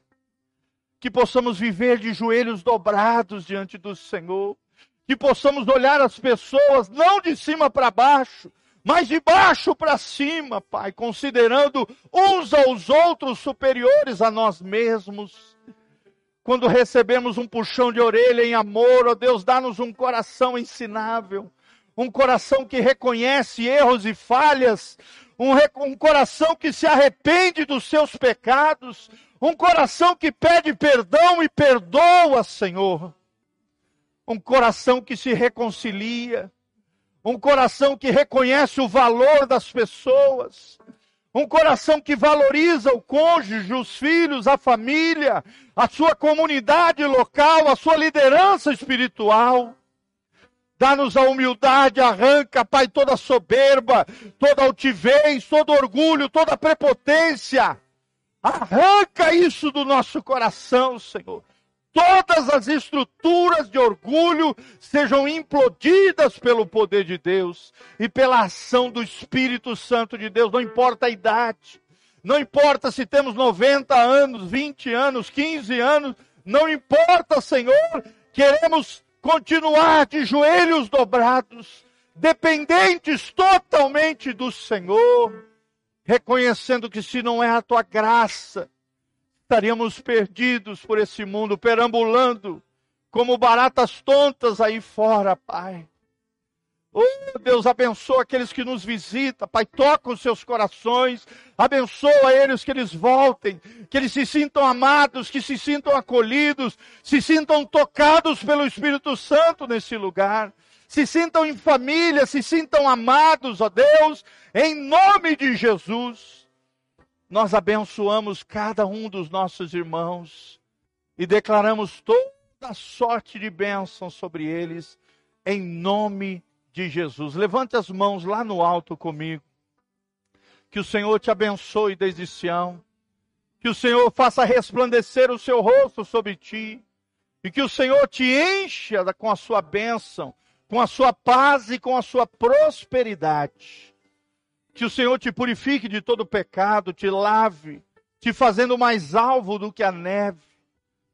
que possamos viver de joelhos dobrados diante do Senhor, que possamos olhar as pessoas não de cima para baixo, mas de baixo para cima, Pai, considerando uns aos outros superiores a nós mesmos. Quando recebemos um puxão de orelha em amor, ó Deus, dá-nos um coração ensinável, um coração que reconhece erros e falhas, um, um coração que se arrepende dos seus pecados, um coração que pede perdão e perdoa, Senhor, um coração que se reconcilia, um coração que reconhece o valor das pessoas, um coração que valoriza o cônjuge, os filhos, a família, a sua comunidade local, a sua liderança espiritual. Dá-nos a humildade, arranca, Pai, toda soberba, toda altivez, todo orgulho, toda prepotência. Arranca isso do nosso coração, Senhor. Todas as estruturas de orgulho sejam implodidas pelo poder de Deus e pela ação do Espírito Santo de Deus. Não importa a idade, não importa se temos noventa anos, vinte anos, quinze anos, não importa, Senhor, queremos continuar de joelhos dobrados, dependentes totalmente do Senhor, reconhecendo que se não é a Tua graça, estaríamos perdidos por esse mundo, perambulando como baratas tontas aí fora, Pai. Oh, Deus, abençoa aqueles que nos visitam, Pai, toca os seus corações, abençoa eles, que eles voltem, que eles se sintam amados, que se sintam acolhidos, se sintam tocados pelo Espírito Santo nesse lugar, se sintam em família, se sintam amados, ó Deus, em nome de Jesus. Nós abençoamos cada um dos nossos irmãos e declaramos toda sorte de bênção sobre eles, em nome de Jesus. Levante as mãos lá no alto comigo. Que o Senhor te abençoe desde Sião. Que o Senhor faça resplandecer o seu rosto sobre ti. E que o Senhor te encha com a sua bênção, com a sua paz e com a sua prosperidade. Que o Senhor te purifique de todo pecado, te lave, te fazendo mais alvo do que a neve.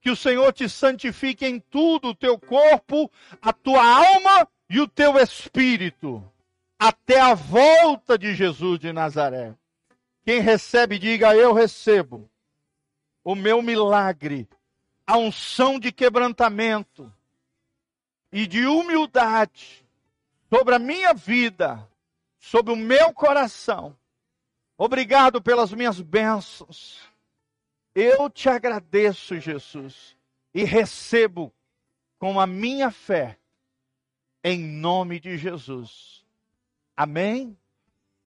que o Senhor te santifique em tudo, o teu corpo, a tua alma e o teu espírito, até a volta de Jesus de Nazaré. Quem recebe, diga, eu recebo o meu milagre, a unção de quebrantamento e de humildade sobre a minha vida, sobre o meu coração. Obrigado pelas minhas bênçãos. Eu te agradeço, Jesus, e recebo com a minha fé, em nome de Jesus. Amém?